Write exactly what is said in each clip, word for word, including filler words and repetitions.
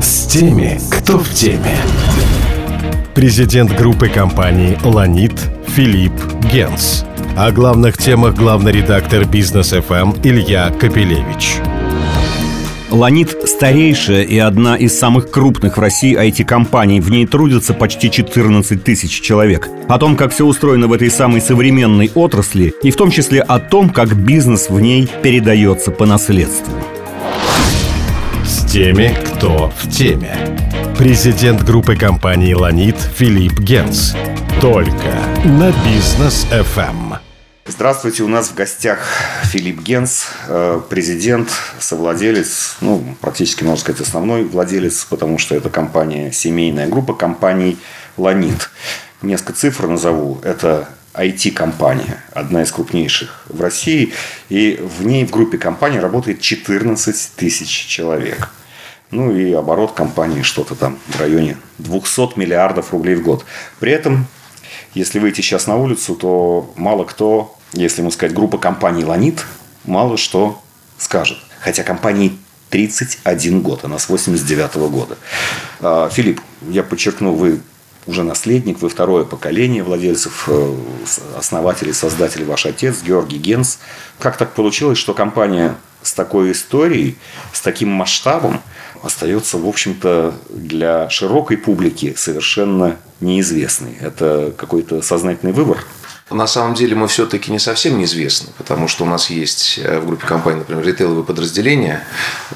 С теми, кто в теме. Президент группы компаний «Ланит» Филипп Генс. О главных темах главный редактор «Бизнес ФМ» Илья Капелевич. «Ланит» – старейшая и одна из самых крупных в России ай ти-компаний. В ней трудятся почти четырнадцать тысяч человек. О том, как все устроено в этой самой современной отрасли, и в том числе о том, как бизнес в ней передается по наследству. С теми, кто в теме. Президент группы компаний «Ланит» Филипп Генс. Только на «Бизнес ФМ». Здравствуйте, у нас в гостях Филипп Генс, президент, совладелец, ну, практически, можно сказать, основной владелец, потому что это компания, семейная группа компаний «Ланит». Несколько цифр назову. Это ай ти-компания, одна из крупнейших в России, и в ней, в группе компаний, работает четырнадцать тысяч человек. Ну и оборот компании что-то там в районе двести миллиардов рублей в год. При этом, если выйти сейчас на улицу, то мало кто... Если ему сказать группа компаний «Ланит», мало что скажет. Хотя компании тридцать один год, она с восемьдесят девятого года. Филипп, я подчеркну, вы уже наследник, вы второе поколение владельцев, основателей, создателей, ваш отец Георгий Генс. Как так получилось, что компания с такой историей, с таким масштабом остается, в общем-то, для широкой публики совершенно неизвестной? Это какой-то сознательный выбор? На самом деле мы все-таки не совсем неизвестны, потому что у нас есть в группе компаний, например, ритейловые подразделения,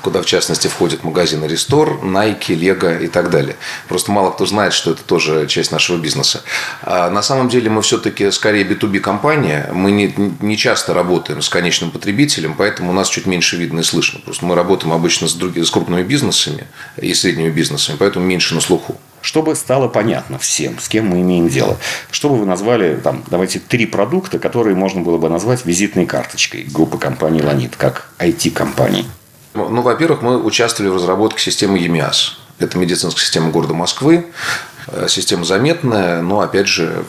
куда в частности входят магазины Restore, Nike, Lego и так далее. Просто мало кто знает, что это тоже часть нашего бизнеса. А на самом деле мы все-таки скорее би ту би компания, мы не, не часто работаем с конечным потребителем, поэтому у нас чуть меньше видно и слышно. Просто мы работаем обычно с, друг... с крупными бизнесами и средними бизнесами, поэтому меньше на слуху. Чтобы стало понятно всем, с кем мы имеем дело, что бы вы назвали, там, давайте, три продукта, которые можно было бы назвать визитной карточкой группы компаний «Ланит», как ай ти-компании? Ну, во-первых, мы участвовали в разработке системы ЕМИАС. Это медицинская система города Москвы. Система заметная, но, опять же,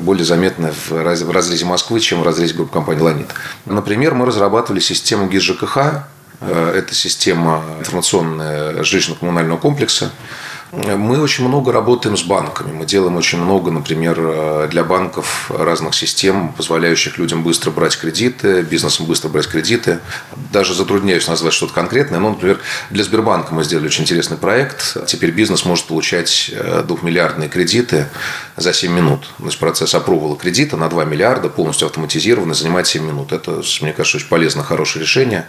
более заметная в разрезе Москвы, чем в разрезе группы компаний «Ланит». Например, мы разрабатывали систему ГИС-ЖКХ. Это система информационная жилищно-коммунального комплекса. Мы очень много работаем с банками. Мы делаем очень много, например, для банков разных систем, позволяющих людям быстро брать кредиты, бизнесам быстро брать кредиты. Даже затрудняюсь назвать что-то конкретное. Но, например, для Сбербанка мы сделали очень интересный проект. Теперь бизнес может получать двухмиллиардные кредиты за семь минут. То есть процесс апрувала кредита на два миллиарда, полностью автоматизированный, занимает семь минут. Это, мне кажется, очень полезно, хорошее решение,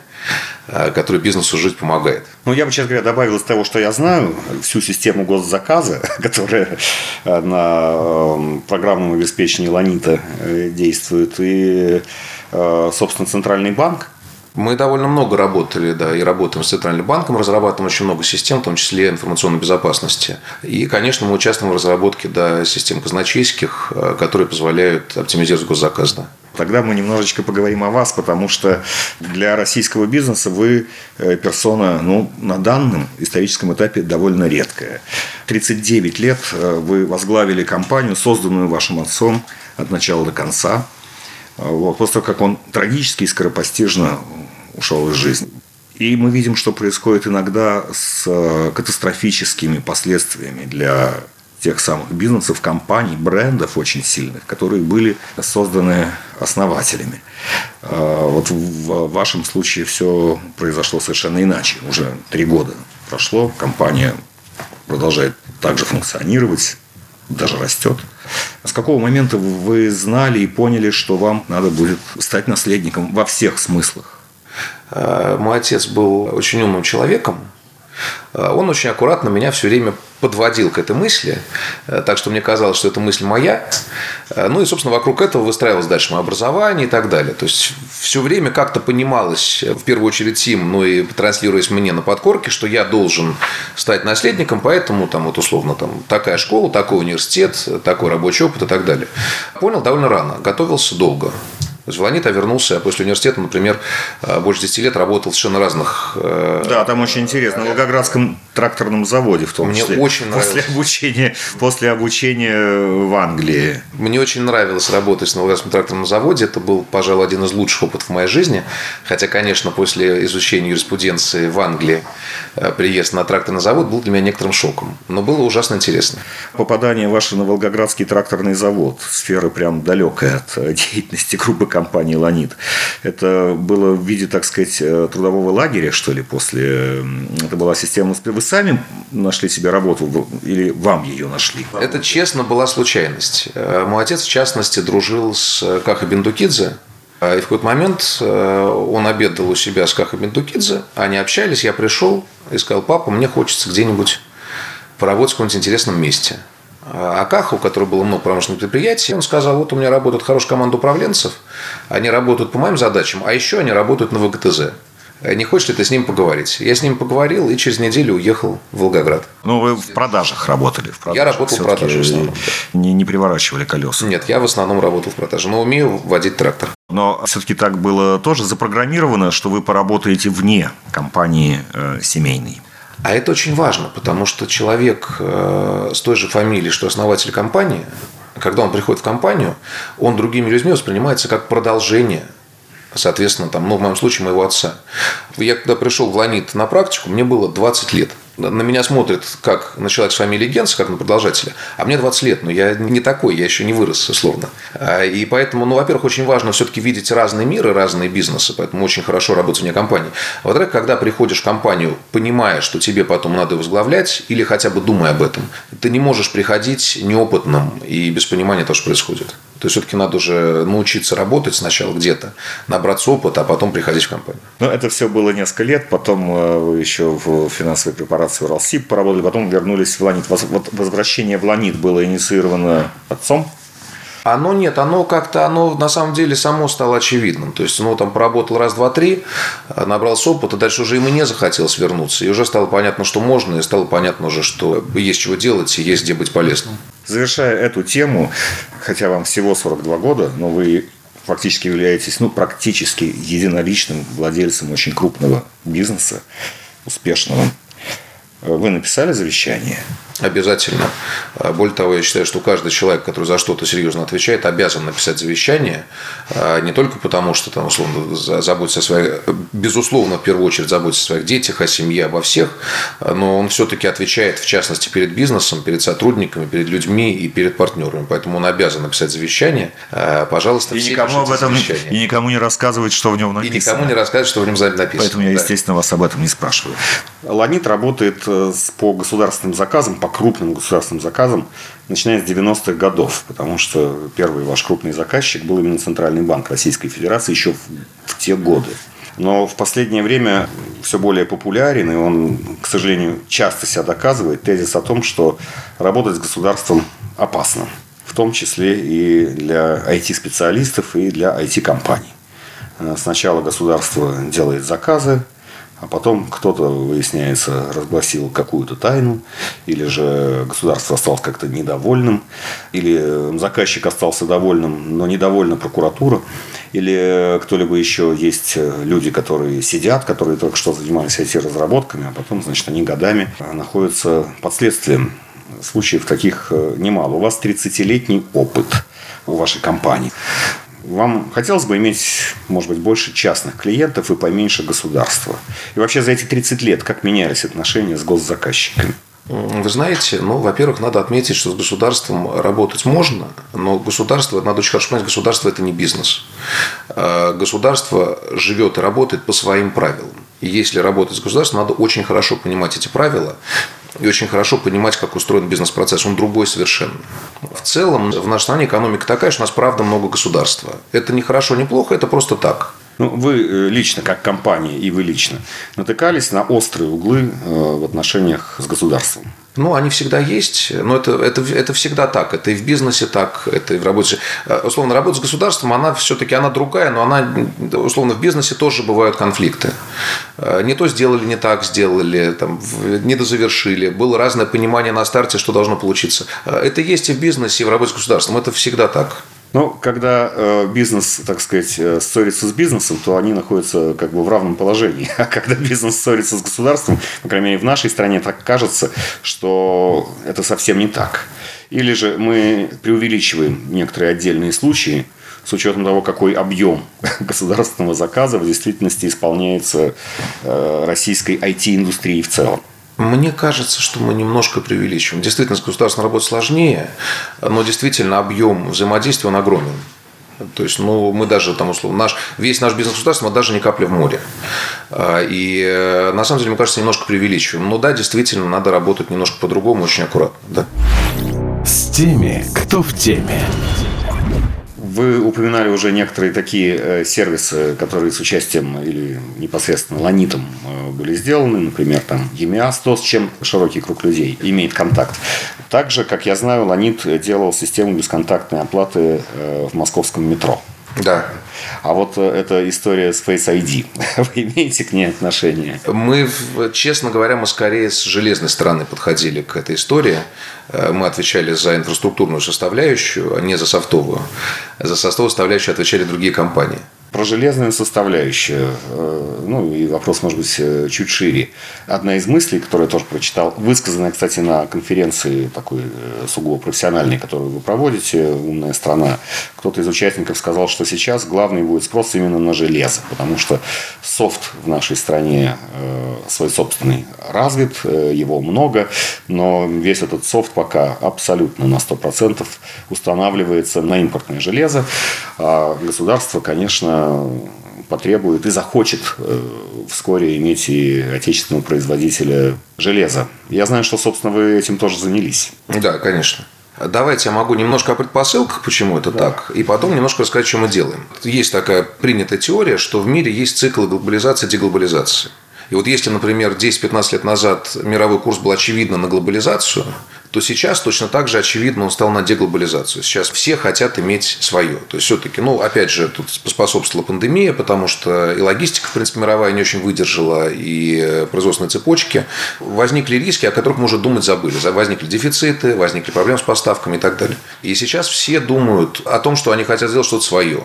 которое бизнесу жить помогает. Ну, я бы, честно говоря, добавил из того, что я знаю, всю систему госзаказа, которая на программном обеспечении «Ланита» действует, и, собственно, Центральный банк. Мы довольно много работали, да, и работаем с Центральным банком, разрабатываем очень много систем, в том числе информационной безопасности. И, конечно, мы участвуем в разработке, да, систем казначейских, которые позволяют оптимизировать госзаказ. Да. Тогда мы немножечко поговорим о вас, потому что для российского бизнеса вы персона, ну, на данном историческом этапе довольно редкая. тридцать девять лет вы возглавили компанию, созданную вашим отцом от начала до конца. Вот, после того, как он трагически и скоропостижно ушел из жизни. И мы видим, что происходит иногда с катастрофическими последствиями для тех самых бизнесов, компаний, брендов очень сильных, которые были созданы основателями. Вот в вашем случае все произошло совершенно иначе. Уже три года прошло, компания продолжает также функционировать, даже растет. С какого момента вы знали и поняли, что вам надо будет стать наследником во всех смыслах? Мой отец был очень умным человеком. Он очень аккуратно меня все время подводил к этой мысли, так что мне казалось, что эта мысль моя. Ну и, собственно, вокруг этого выстраивалось дальше мое образование и так далее. То есть все время как-то понималось, в первую очередь им, ну и транслируясь мне на подкорке, что я должен стать наследником, поэтому там вот условно там такая школа, такой университет, такой рабочий опыт и так далее. Понял довольно рано, готовился долго. В Ланит я вернулся после университета, например, больше десяти лет работал в совершенно разных... Да, там очень интересно. На Волгоградском тракторном заводе в том числе. Мне очень нравилось. После обучения, после обучения в Англии. Мне очень нравилось работать на Волгоградском тракторном заводе. Это был, пожалуй, один из лучших опытов в моей жизни. Хотя, конечно, после изучения юриспруденции в Англии приезд на тракторный завод был для меня некоторым шоком. Но было ужасно интересно. Попадание ваше на Волгоградский тракторный завод, сфера прям далекая от деятельности группы компании «Ланит». Это было в виде, так сказать, трудового лагеря, что ли, после... Это была система... Вы сами нашли себе работу или вам ее нашли? Это, честно, была случайность. Мой отец, в частности, дружил с Каха-Бендукидзе. И в какой-то момент он обедал у себя с Каха-Бендукидзе. Они общались, я пришел и сказал: папа, мне хочется где-нибудь поработать в каком-нибудь интересном месте. А Каха, у которого было много промышленных предприятий, он сказал: вот у меня работает хорошая команда управленцев, они работают по моим задачам, а еще они работают на ВГТЗ. Не хочешь ли ты с ним поговорить? Я с ним поговорил и через неделю уехал в Волгоград. Ну, вы в продажах работали? В продажах. Я работал в продаже в основном. Не, не переворачивали колеса? Нет, я в основном работал в продаже, но умею водить трактор. Но все-таки так было тоже запрограммировано, что вы поработаете вне компании э, семейной. А это очень важно, потому что человек с той же фамилией, что основатель компании, когда он приходит в компанию, он другими людьми воспринимается как продолжение, соответственно, там, ну, в моем случае, моего отца. Я когда пришел в Ланит на практику, мне было двадцать лет. На меня смотрят как на человека с фамилией Генс, как на продолжателя, а мне двадцать лет, но я не такой, я еще не вырос, условно. И поэтому, ну, во-первых, очень важно все-таки видеть разные миры, разные бизнесы, поэтому очень хорошо работать вне компании. Во-вторых, когда приходишь в компанию, понимая, что тебе потом надо возглавлять, или хотя бы думая об этом, ты не можешь приходить неопытным и без понимания того, что происходит. То есть, все-таки надо уже научиться работать сначала где-то, набраться опыта, а потом приходить в компанию. Ну, это все было несколько лет, потом вы еще в финансовой препарации в РАЛСИП поработали, потом вернулись в Ланит. Вот возвращение в Ланит было инициировано отцом? Оно нет, оно как-то, оно на самом деле само стало очевидным. То есть, ну, там поработал раз, два, три, набрался опыта, дальше уже и мне захотелось вернуться. И уже стало понятно, что можно, и стало понятно уже, что есть чего делать, и есть где быть полезным. Завершая эту тему, хотя вам всего сорок два года, но вы фактически являетесь, ну, практически единоличным владельцем очень крупного бизнеса, успешного. Вы написали завещание? Обязательно. Более того, я считаю, что каждый человек, который за что-то серьезно отвечает, обязан написать завещание. Не только потому, что там, условно, заботится о своих... Безусловно, в первую очередь, заботится о своих детях, о семье, обо всех. Но он все-таки отвечает, в частности, перед бизнесом, перед сотрудниками, перед людьми и перед партнерами. Поэтому он обязан написать завещание. Пожалуйста, и все никому об этом завещание. И никому не рассказывать, что в нем написано. И никому не рассказывать, что в нем написано. Поэтому я, да. естественно, вас об этом не спрашиваю. Ланит работает по государственным заказам, по крупным государственным заказам, начиная с девяностых годов, потому что первый ваш крупный заказчик был именно Центральный банк Российской Федерации еще в, в те годы. Но в последнее время все более популярен, и он, к сожалению, часто себя доказывает, тезис о том, что работать с государством опасно, в том числе и для ай ти-специалистов, и для ай ти-компаний. Сначала государство делает заказы, а потом кто-то, выясняется, разгласил какую-то тайну, или же государство осталось как-то недовольным, или заказчик остался довольным, но недовольна прокуратура, или кто-либо еще. Есть люди, которые сидят, которые только что занимались ай ти-разработками, а потом, значит, они годами находятся под следствием. Случаев таких немало. У вас тридцатилетний опыт у вашей компании. Вам хотелось бы иметь, может быть, больше частных клиентов и поменьше государства? И вообще за эти тридцать лет как менялись отношения с госзаказчиками? Вы знаете, ну, во-первых, надо отметить, что с государством работать можно, но государство, надо очень хорошо понимать, государство – это не бизнес. Государство живет и работает по своим правилам. И если работать с государством, надо очень хорошо понимать эти правила и очень хорошо понимать, как устроен бизнес-процесс. Он другой совершенно. В целом, в нашей стране экономика такая, что у нас, правда, много государства. Это не хорошо, не плохо, это просто так. Ну, вы лично, как компания, и вы лично натыкались на острые углы в отношениях с государством? Ну, они всегда есть, но это, это, это всегда так. Это и в бизнесе так, это и в работе. Условно, работа с государством, она все-таки она другая, но она, условно, в бизнесе тоже бывают конфликты. Не то сделали, не так сделали, там, недозавершили. Было разное понимание на старте, что должно получиться. Это есть и в бизнесе, и в работе с государством. Это всегда так. Ну, когда э, бизнес, так сказать, ссорится с бизнесом, то они находятся как бы в равном положении. А когда бизнес ссорится с государством, по крайней мере, в нашей стране так кажется, что это совсем не так. Или же мы преувеличиваем некоторые отдельные случаи с учетом того, какой объем государственного заказа в действительности исполняется э, российской ай ти-индустрией в целом. Мне кажется, что мы немножко преувеличиваем. Действительно, с государственной работой сложнее, но действительно объем взаимодействия он огромен. То есть, ну, мы даже там, условно, наш, весь наш бизнес государства, мы даже не капли в море. И на самом деле, мне кажется, немножко преувеличиваем. Но да, действительно, надо работать немножко по-другому, очень аккуратно. Да. С теми, кто в теме. Вы упоминали уже некоторые такие сервисы, которые с участием или непосредственно Ланитом были сделаны. Например, там ЕМИАС, то, с чем широкий круг людей имеет контакт. Также, как я знаю, Ланит делал систему бесконтактной оплаты в московском метро. Да. А вот эта история с Фейс Ай Ди, вы имеете к ней отношение? Мы, честно говоря, мы скорее с железной стороны подходили к этой истории. Мы отвечали за инфраструктурную составляющую, а не за софтовую. За софтовую составляющую отвечали другие компании. Про железную составляющую, ну и вопрос, может быть, чуть шире. Одна из мыслей, которую я тоже прочитал, высказанная, кстати, на конференции такой сугубо профессиональной, которую вы проводите, «Умная страна», кто-то из участников сказал, что сейчас главный будет спрос именно на железо, потому что софт в нашей стране свой собственный развит, его много, но весь этот софт пока абсолютно на сто процентов устанавливается на импортное железо, а государство, конечно, потребует и захочет вскоре иметь и отечественного производителя железа. Я знаю, что, собственно, вы этим тоже занялись. Да, конечно. Давайте я могу немножко о предпосылках, почему это да. так, и потом немножко рассказать, что мы делаем. Есть такая принятая теория, что в мире есть циклы глобализации и деглобализации. И вот если, например, десять-пятнадцать лет назад мировой курс был очевидно на глобализацию, то сейчас точно так же очевидно он стал на деглобализацию. Сейчас все хотят иметь свое. То есть, все-таки, ну, опять же, тут поспособствовала пандемия, потому что и логистика, в принципе, мировая не очень выдержала, и производственные цепочки. Возникли риски, о которых мы уже думать забыли. Возникли дефициты, возникли проблемы с поставками и так далее. И сейчас все думают о том, что они хотят сделать что-то свое.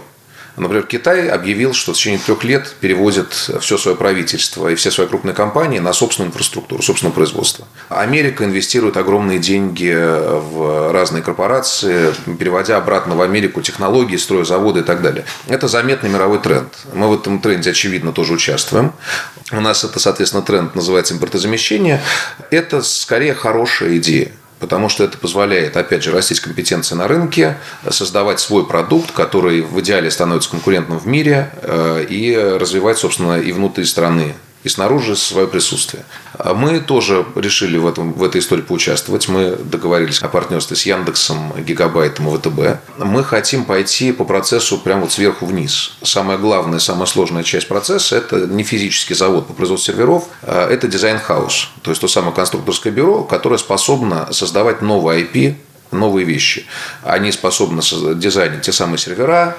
Например, Китай объявил, что в течение трех лет переводит все свое правительство и все свои крупные компании на собственную инфраструктуру, собственное производство. Америка инвестирует огромные деньги в разные корпорации, переводя обратно в Америку технологии, строя заводы и так далее. Это заметный мировой тренд. Мы в этом тренде, очевидно, тоже участвуем. У нас это, соответственно, тренд называется импортозамещение. Это скорее хорошая идея. Потому что это позволяет, опять же, растить компетенции на рынке, создавать свой продукт, который в идеале становится конкурентным в мире, и развивать, собственно, и внутри страны, и снаружи свое присутствие. Мы тоже решили в, этом, в этой истории поучаствовать. Мы договорились о партнерстве с Яндексом, Гигабайтом и Вэ Тэ Бэ. Мы хотим пойти по процессу прямо вот сверху вниз. Самая главная, самая сложная часть процесса – это не физический завод по производству серверов, а это дизайн-хаус. То есть то самое конструкторское бюро, которое способно создавать новый ай пи, новые вещи. Они способны дизайнить те самые сервера,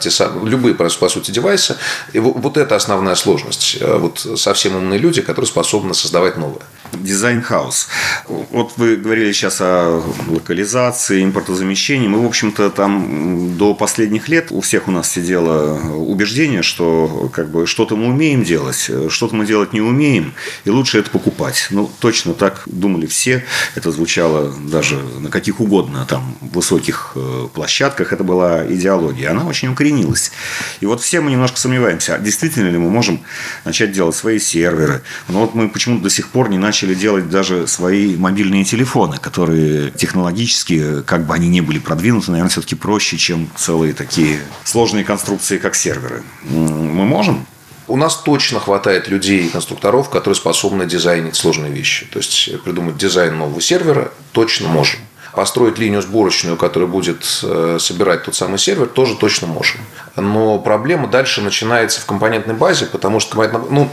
те самые, любые, по сути, девайсы. И вот это основная сложность. Вот совсем умные люди, которые способны создавать новое. Дизайн-хаус. Вот вы говорили сейчас о локализации, импортозамещении. Мы, в общем-то, там до последних лет у всех у нас сидело убеждение, что как бы что-то мы умеем делать, что-то мы делать не умеем, и лучше это покупать. Ну, точно так думали все. Это звучало даже на каких угодно там высоких площадках. Это была идеология. Она очень укоренилась. И вот все мы немножко сомневаемся, действительно ли мы можем начать делать свои серверы. Но вот мы почему-то до сих пор не начали Начали делать даже свои мобильные телефоны, которые технологически, как бы они ни были продвинуты, наверное, все-таки проще, чем целые такие сложные конструкции, как серверы. Мы можем? У нас точно хватает людей и конструкторов, которые способны дизайнить сложные вещи. То есть придумать дизайн нового сервера точно можем. Построить линию сборочную, которая будет собирать тот самый сервер, тоже точно можем. Но проблема дальше начинается в компонентной базе, потому что, ну,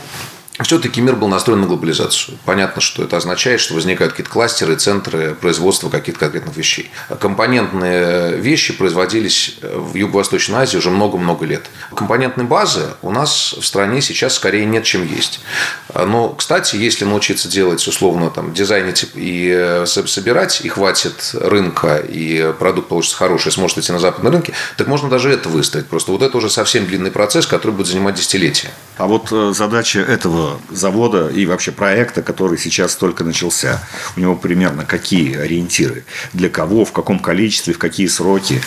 все-таки мир был настроен на глобализацию. Понятно, что это означает, что возникают какие-то кластеры, центры производства каких-то конкретных вещей. Компонентные вещи производились в Юго-Восточной Азии уже много-много лет. Компонентной базы у нас в стране сейчас скорее нет, чем есть. Но, кстати, если научиться делать, условно, там, дизайнить и собирать, и хватит рынка, и продукт получится хороший, сможет идти на западные рынки, так можно даже это выставить. Просто вот это уже совсем длинный процесс, который будет занимать десятилетия. А вот задача этого завода и вообще проекта, который сейчас только начался, у него примерно какие ориентиры? Для кого, в каком количестве, в какие сроки?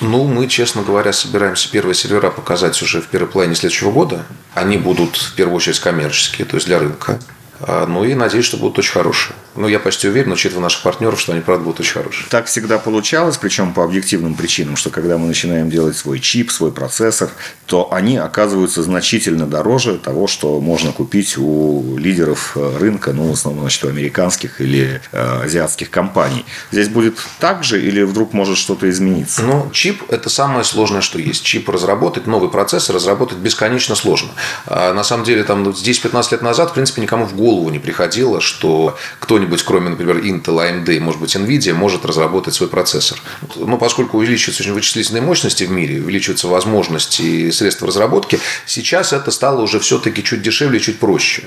Ну, мы, честно говоря, собираемся первые сервера показать уже в первой половине следующего года. Они будут, в первую очередь, коммерческие, то есть для рынка. Ну, и надеюсь, что будут очень хорошие. Ну, я почти уверен, учитывая наших партнеров, что они, правда, будут очень хорошие. Так всегда получалось, причем по объективным причинам, что когда мы начинаем делать свой чип, свой процессор, то они оказываются значительно дороже того, что можно купить у лидеров рынка, ну, в основном, значит, у американских или азиатских компаний. Здесь будет так же или вдруг может что-то измениться? Ну, чип – это самое сложное, что есть. Чип разработать, новый процессор разработать бесконечно сложно. На самом деле, там, десять-пятнадцать лет назад, в принципе, никому в голову голову не приходило, что кто-нибудь, кроме, например, Intel, эй эм ди, может быть, NVIDIA, может разработать свой процессор. Но поскольку увеличиваются очень вычислительные мощности в мире, увеличиваются возможности и средства разработки, сейчас это стало уже все-таки чуть дешевле, чуть проще.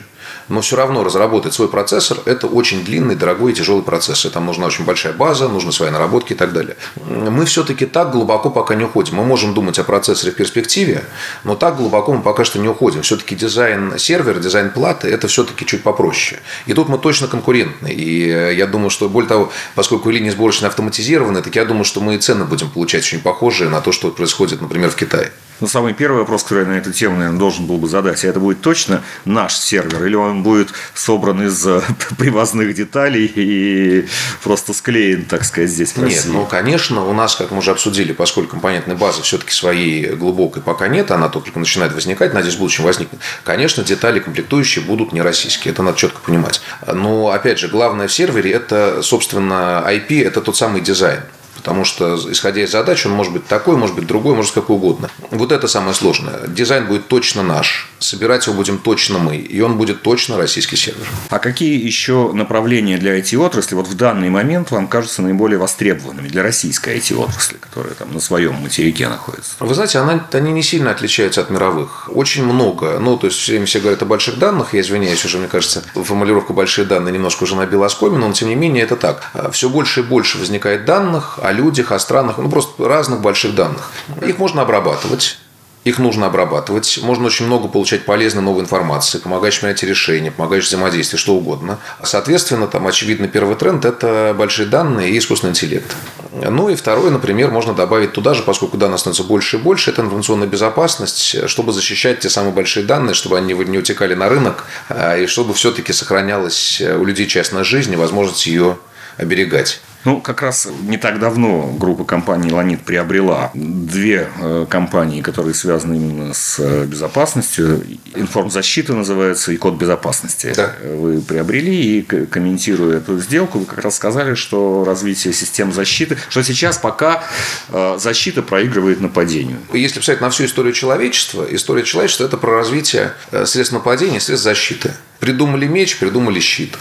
Но все равно разработать свой процессор – это очень длинный, дорогой и тяжелый процесс. Там нужна очень большая база, нужны свои наработки и так далее. Мы все-таки так глубоко пока не уходим. Мы можем думать о процессоре в перспективе, но так глубоко мы пока что не уходим. Все-таки дизайн сервера, дизайн платы – это все-таки чуть попроще. И тут мы точно конкурентны. И я думаю, что, более того, поскольку линии сборочные автоматизированы, так я думаю, что мы и цены будем получать очень похожие на то, что происходит, например, в Китае. Ну, самый первый вопрос, который я на эту тему, наверное, должен был бы задать, а это будет точно наш сервер или он будет собран из привозных деталей и просто склеен, так сказать, здесь в России? Нет, ну, конечно, у нас, как мы уже обсудили, поскольку компонентной базы все-таки своей глубокой пока нет, она только начинает возникать, надеюсь, в будущем возникнет. Конечно, детали комплектующие будут не российские, это надо четко понимать. Но, опять же, главное в сервере – это, собственно, ай пи, это тот самый дизайн. Потому что, исходя из задач, он может быть такой, может быть другой, может быть какой угодно. Вот это самое сложное. Дизайн будет точно наш. Собирать его будем точно мы. И он будет точно российский сервер. А какие еще направления для ай ти-отрасли вот в данный момент вам кажутся наиболее востребованными для российской ай ти-отрасли, которая там на своем материке находится? Вы знаете, она, они не сильно отличаются от мировых. Очень много. Ну, то есть, все, все говорят о больших данных. Я извиняюсь уже, мне кажется, формулировка «большие данные» немножко уже набила оскомину, но, тем не менее, это так. Все больше и больше возникает данных о людях, о странах, ну просто разных больших данных. Их можно обрабатывать. Их нужно обрабатывать. Можно очень много получать полезной новой информации, помогающей найти решения, помогающей взаимодействию, что угодно. Соответственно, там, очевидно, первый тренд – это большие данные и искусственный интеллект. Ну и второе, например, можно добавить туда же, поскольку данных становится больше и больше, это информационная безопасность, чтобы защищать те самые большие данные, чтобы они не утекали на рынок, и чтобы все-таки сохранялась у людей частная жизнь и возможность ее оберегать. Ну, как раз не так давно группа компаний «Ланит» приобрела две компании, которые связаны именно с безопасностью. «Информзащита» называется и «Код безопасности». Да. Вы приобрели, и, комментируя эту сделку, вы как раз сказали, что развитие систем защиты, что сейчас пока защита проигрывает нападению. Если писать на всю историю человечества, история человечества – это про развитие средств нападения, средств защиты. Придумали меч, придумали щит,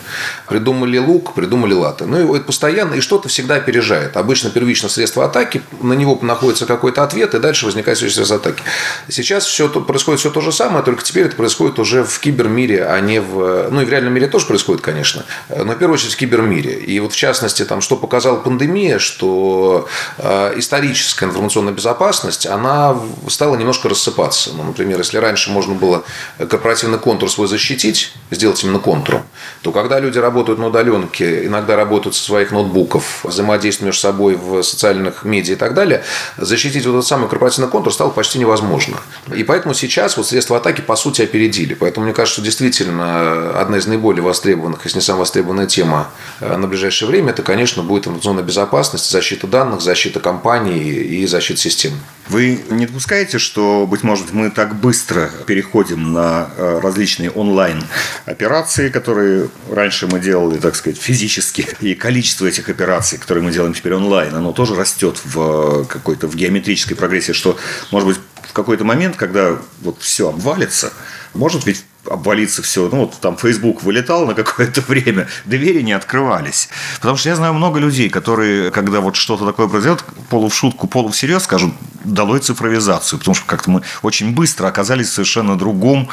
придумали лук, придумали латы. Ну, и это постоянно, и что-то всегда опережает. Обычно первично средство атаки, на него находится какой-то ответ, и дальше возникает следующее средство атаки. Сейчас все то, происходит все то же самое, только теперь это происходит уже в кибермире, а не в... Ну, и в реальном мире тоже происходит, конечно, но в первую очередь в кибермире. И вот в частности, там, что показала пандемия, что историческая информационная безопасность, она стала немножко рассыпаться. Ну, например, если раньше можно было корпоративный контур свой защитить, сделать именно контуру, то когда люди работают на удаленке, иногда работают со своих ноутбуков, взаимодействуют между собой в социальных медиа и так далее, защитить вот этот самый корпоративный контур стало почти невозможно. И поэтому сейчас вот средства атаки, по сути, опередили. Поэтому, мне кажется, что действительно одна из наиболее востребованных, если не самая востребованная тема на ближайшее время, это, конечно, будет информационная безопасность, защита данных, защита компаний и защита систем. Вы не допускаете, что, быть может, мы так быстро переходим на различные онлайн операции, которые раньше мы делали, так сказать, физически, и количество этих операций, которые мы делаем теперь онлайн, оно тоже растет в какой-то в геометрической прогрессии, что, может быть, в какой-то момент, когда вот все обвалится, может ведь обвалиться все. Ну, вот там Facebook вылетал на какое-то время, двери не открывались. Потому что я знаю много людей, которые, когда вот что-то такое произойдет, полу в шутку, полу всерьез скажут, долой цифровизацию. Потому что как-то мы очень быстро оказались в совершенно другом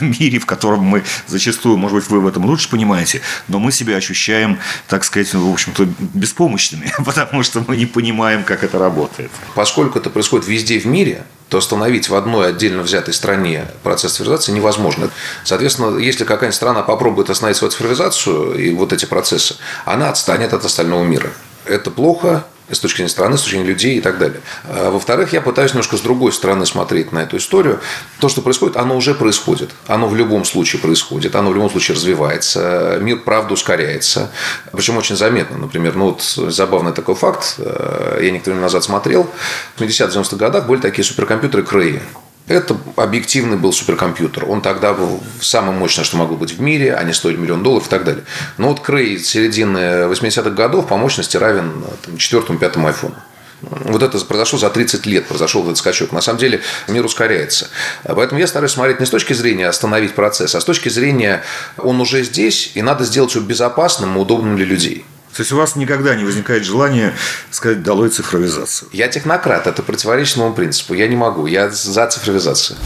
мире, в котором мы зачастую, может быть, вы в этом лучше понимаете, но мы себя ощущаем, так сказать, в общем-то, беспомощными, потому что мы не понимаем, как это работает. Поскольку это происходит везде в мире, то остановить в одной отдельно взятой стране процесс цифровизации невозможно. Соответственно, если какая-нибудь страна попробует остановить свою цифровизацию и вот эти процессы, она отстанет от остального мира. Это плохо с точки зрения страны, с точки зрения людей и так далее. Во-вторых, я пытаюсь немножко с другой стороны смотреть на эту историю. То, что происходит, оно уже происходит. Оно в любом случае происходит. Оно в любом случае развивается. Мир, правда, ускоряется. Причем очень заметно. Например, ну вот забавный такой факт. Я некоторое время назад смотрел. В семидесятых-девяностых годах были такие суперкомпьютеры Крей. Это объективный был суперкомпьютер. Он тогда был самым мощным, что могло быть в мире. Они стоили миллион долларов и так далее. Но вот Крей середины восьмидесятых годов по мощности равен четвертому-пятому айфону. Вот это произошло за тридцать лет, произошел этот скачок. На самом деле мир ускоряется. Поэтому я стараюсь смотреть не с точки зрения остановить процесс, а с точки зрения он уже здесь, и надо сделать его безопасным и удобным для людей. То есть у вас никогда не возникает желания сказать «долой цифровизацию». Я технократ, это противоречит моему принципу. Я не могу, я за цифровизацию.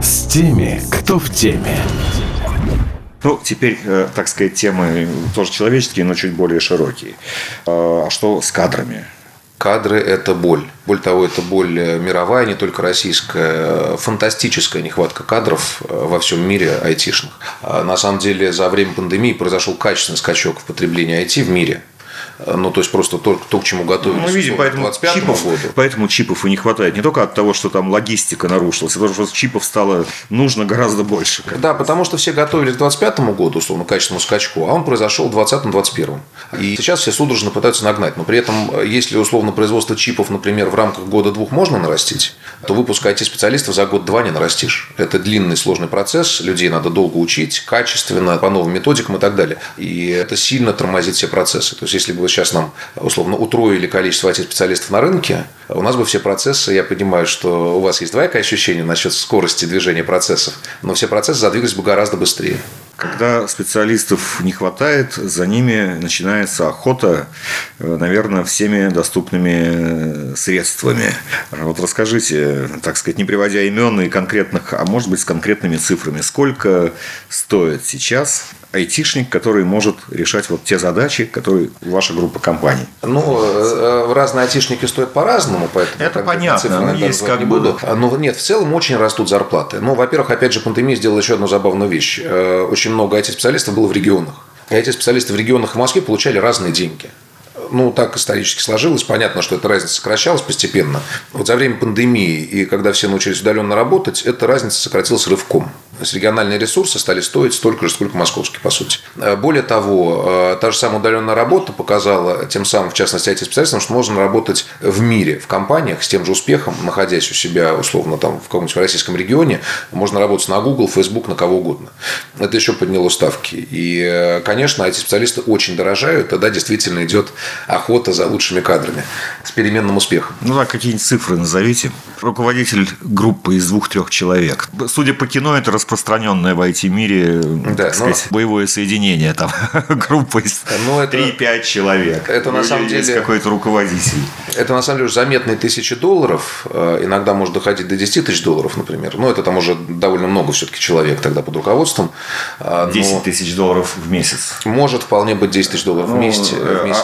С теми, кто в теме. Ну, теперь, так сказать, темы тоже человеческие, но чуть более широкие. А что с кадрами? Кадры – это боль. Более того, это боль мировая, не только российская. Фантастическая нехватка кадров во всем мире айтишных. На самом деле, за время пандемии произошел качественный скачок в потреблении ай ти в мире. Ну, то есть, просто то, то к чему готовились. Мы видим, поэтому чипов, поэтому чипов и не хватает. Не только от того, что там логистика нарушилась, а потому что чипов стало нужно гораздо больше. Да, потому что все готовились к двадцать пятому году, условно, качественному скачку, а он произошел в двадцатом-двадцать первом. И сейчас все судорожно пытаются нагнать. Но при этом, если, условно, производство чипов, например, в рамках года-двух можно нарастить, то выпуск ай ти-специалистов за год-два не нарастишь. Это длинный, сложный процесс. Людей надо долго учить, качественно, по новым методикам и так далее. И это сильно тормозит все процессы. То есть, если бы сейчас нам, условно, утроили количество ай ти-специалистов на рынке, у нас бы все процессы, я понимаю, что у вас есть двоякое ощущение насчет скорости движения процессов, но все процессы задвигались бы гораздо быстрее. Когда специалистов не хватает, за ними начинается охота, наверное, всеми доступными средствами. Вот расскажите, так сказать, не приводя имен и конкретных, а может быть, с конкретными цифрами, сколько стоит сейчас айтишник, который может решать вот те задачи, которые ваша группа компаний? Ну, разные айтишники стоят по-разному, поэтому... Это понятно. Цифры, есть как не буду. Но нет, в целом очень растут зарплаты. Ну, во-первых, опять же, пандемия сделала еще одну забавную вещь. Очень много ай ти-специалистов было в регионах. И ай ти-специалисты в регионах и Москве получали разные деньги. Ну, так исторически сложилось. Понятно, что эта разница сокращалась постепенно. Вот за время пандемии и когда все научились удаленно работать, эта разница сократилась рывком. То есть региональные ресурсы стали стоить столько же, сколько московские, по сути. Более того, та же самая удаленная работа показала тем самым, в частности, ай ти-специалистам, что можно работать в мире, в компаниях с тем же успехом, находясь у себя, условно, там, в каком-нибудь российском регионе, можно работать на Google, Facebook, на кого угодно. Это еще подняло ставки. И, конечно, ай ти-специалисты очень дорожают, тогда действительно идет охота за лучшими кадрами с переменным успехом. Ну да, какие-нибудь цифры назовите. Руководитель группы из двух-трех человек. Судя по кино, это распространенное в ай ти-мире, да, так сказать, но... боевое соединение, там, группа из это... три-пять человек. Это на самом деле... Есть какой-то руководитель. Это на самом деле заметные тысячи долларов. Иногда может доходить до десяти тысяч долларов, например. Но это там уже довольно много все-таки человек тогда под руководством. Но... десять тысяч долларов в месяц. Может вполне быть десять тысяч долларов ну, в месяц.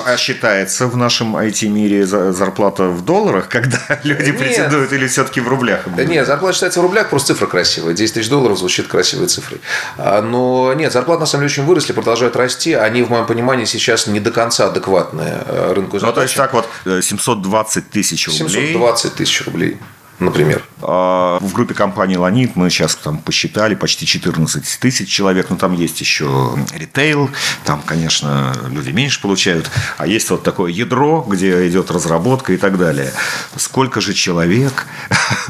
А считается в нашем ай ти-мире зарплата в долларах, когда люди нет. претендуют или все-таки в рублях? Нет, зарплата считается в рублях, просто цифра красивая. десять тысяч долларов звучит красивые цифры. Но нет, зарплаты на самом деле очень выросли, продолжают расти. Они, в моем понимании, сейчас не до конца адекватные рынку задачи. Ну, то есть, так вот, семьсот двадцать тысяч рублей. семьсот двадцать тысяч рублей, например. А в группе компании «Ланит» мы сейчас там посчитали почти четырнадцать тысяч человек. Но там есть еще ритейл. Там, конечно, люди меньше получают. А есть вот такое ядро, где идет разработка и так далее. Сколько же человек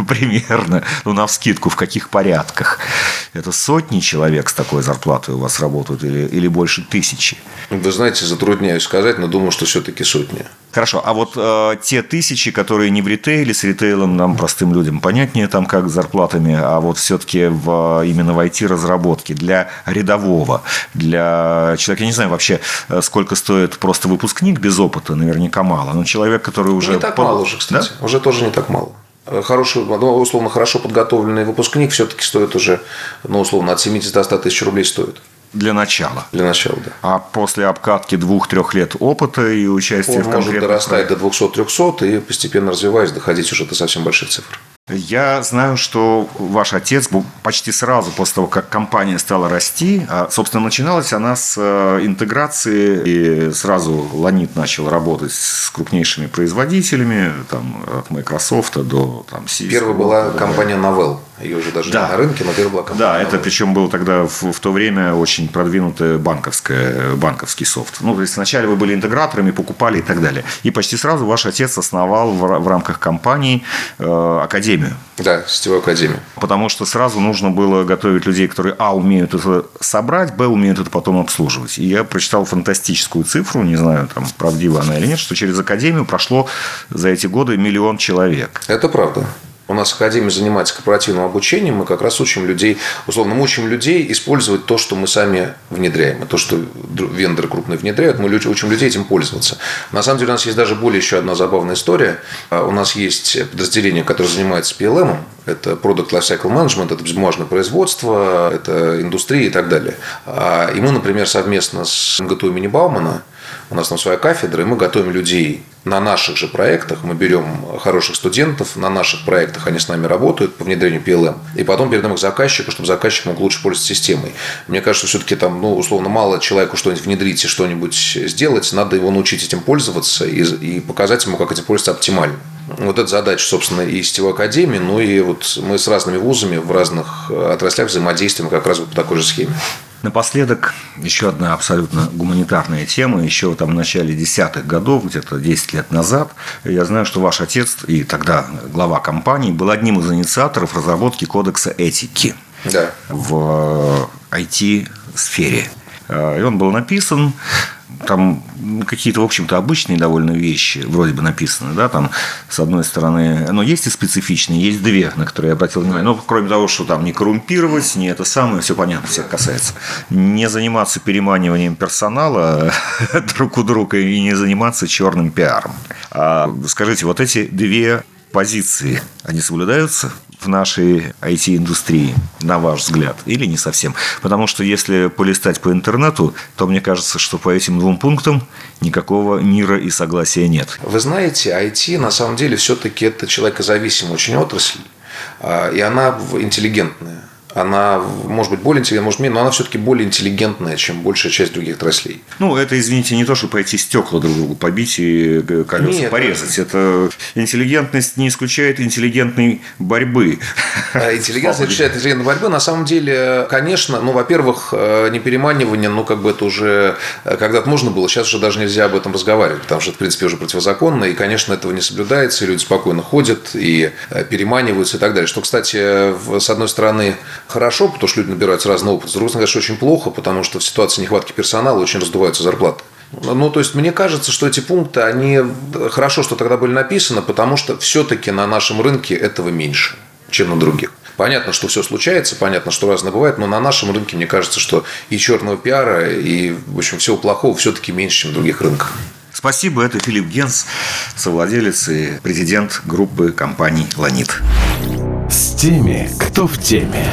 примерно, ну, навскидку, в каких порядках? Это сотни человек с такой зарплатой у вас работают или, или больше тысячи? Вы знаете, затрудняюсь сказать, но думаю, что все-таки сотни. Хорошо, а вот э, те тысячи, которые не в ритейле, с ритейлом нам, простым людям, понятнее там как с зарплатами, а вот все-таки в, именно в ай ти-разработке для рядового, для человека, я не знаю вообще, сколько стоит просто выпускник без опыта, наверняка мало, но человек, который уже... Не так мало уже, кстати, да? Уже тоже не так мало. Хороший, ну, условно, хорошо подготовленный выпускник все-таки стоит уже, ну, условно, от семидесяти до ста тысяч рублей стоит. Для начала. Для начала, да. А после обкатки двух-трех лет опыта и участия он в конкретном... Он может дорастать до двухсот-трехсот и постепенно развиваясь, доходить уже до совсем больших цифр. Я знаю, что ваш отец почти сразу после того, как компания стала расти, собственно, начиналась она с интеграции, и сразу Ланит начал работать с крупнейшими производителями, там, от Майкрософта до там, Cisco. Первая была компания Новелл, ее уже даже да. не на рынке, но первая была компания Да, Novell. Это причем был тогда в, в то время очень продвинутый банковский софт. Ну, то есть, сначала вы были интеграторами, покупали и так далее. И почти сразу ваш отец основал в, в рамках компании э, академию. Да, сетевую академию. Потому что сразу нужно было готовить людей, которые а, умеют это собрать, б, умеют это потом обслуживать. И я прочитал фантастическую цифру, не знаю, там, правдива она или нет, что через академию прошло за эти годы миллион человек. Это правда. У нас академия занимается корпоративным обучением, мы как раз учим людей, условно, мы учим людей использовать то, что мы сами внедряем, и то, что вендоры крупные внедряют, мы учим людей этим пользоваться. На самом деле у нас есть даже более еще одна забавная история. У нас есть подразделение, которое занимается пи эл эм, это Product Lifecycle Management, это бумажное производство, это индустрия и так далее. И мы, например, совместно с эм гэ тэ у имени Баумана, у нас там своя кафедра, и мы готовим людей на наших же проектах. Мы берем хороших студентов, на наших проектах они с нами работают по внедрению пи эл эм. И потом передаем их заказчику, чтобы заказчик мог лучше пользоваться системой. Мне кажется, что все-таки там, ну, условно, мало человеку что-нибудь внедрить и что-нибудь сделать. Надо его научить этим пользоваться и, и показать ему, как этим пользоваться оптимально. Вот эта задача, собственно, и сетевой академии, ну и вот мы с разными вузами в разных отраслях взаимодействуем как раз вот по такой же схеме. Напоследок, еще одна абсолютно гуманитарная тема. Еще там в начале десятых годов, где-то десять лет назад, я знаю, что ваш отец и тогда глава компании был одним из инициаторов разработки кодекса этики да. в ай ти-сфере. И он был написан... Там какие-то, в общем-то, обычные довольно вещи вроде бы написаны, да, там, с одной стороны, но есть и специфичные, есть две, на которые я обратил внимание, но кроме того, что там не коррумпировать, не это самое, все понятно, всех касается, не заниматься переманиванием персонала друг у друга и не заниматься черным пиаром. А скажите, вот эти две позиции, они соблюдаются в нашей ай ти-индустрии, на ваш взгляд, или не совсем? Потому что если полистать по интернету, то мне кажется, что по этим двум пунктам никакого мира и согласия нет. Вы знаете, ай ти на самом деле все-таки это человекозависимая очень отрасль, и она интеллигентная. Она, может быть, более интеллигентная, может, менее, но она все-таки более интеллигентная, чем большая часть других отраслей. Ну, это, извините, не то, что пойти стекла друг другу побить и колеса Нет, порезать. Это... это интеллигентность не исключает интеллигентной борьбы. Интеллигентность не исключает интеллигентной борьбы. На самом деле, конечно, ну, во-первых, не переманивание, ну, как бы это уже когда-то можно было, сейчас уже даже нельзя об этом разговаривать, потому что это, в принципе, уже противозаконно, и, конечно, этого не соблюдается, и люди спокойно ходят, и переманиваются и так далее. Что, кстати, с одной стороны... хорошо, потому что люди набираются разного опыта. С другой стороны, конечно, очень плохо, потому что в ситуации нехватки персонала очень раздуваются зарплаты. Ну, то есть, мне кажется, что эти пункты, они хорошо, что тогда были написаны, потому что все-таки на нашем рынке этого меньше, чем на других. Понятно, что все случается, понятно, что разное бывает, но на нашем рынке, мне кажется, что и черного пиара, и, в общем, всего плохого все-таки меньше, чем на других рынках. Спасибо, это Филипп Генс, совладелец и президент группы компаний «Ланит». С теми, кто в теме.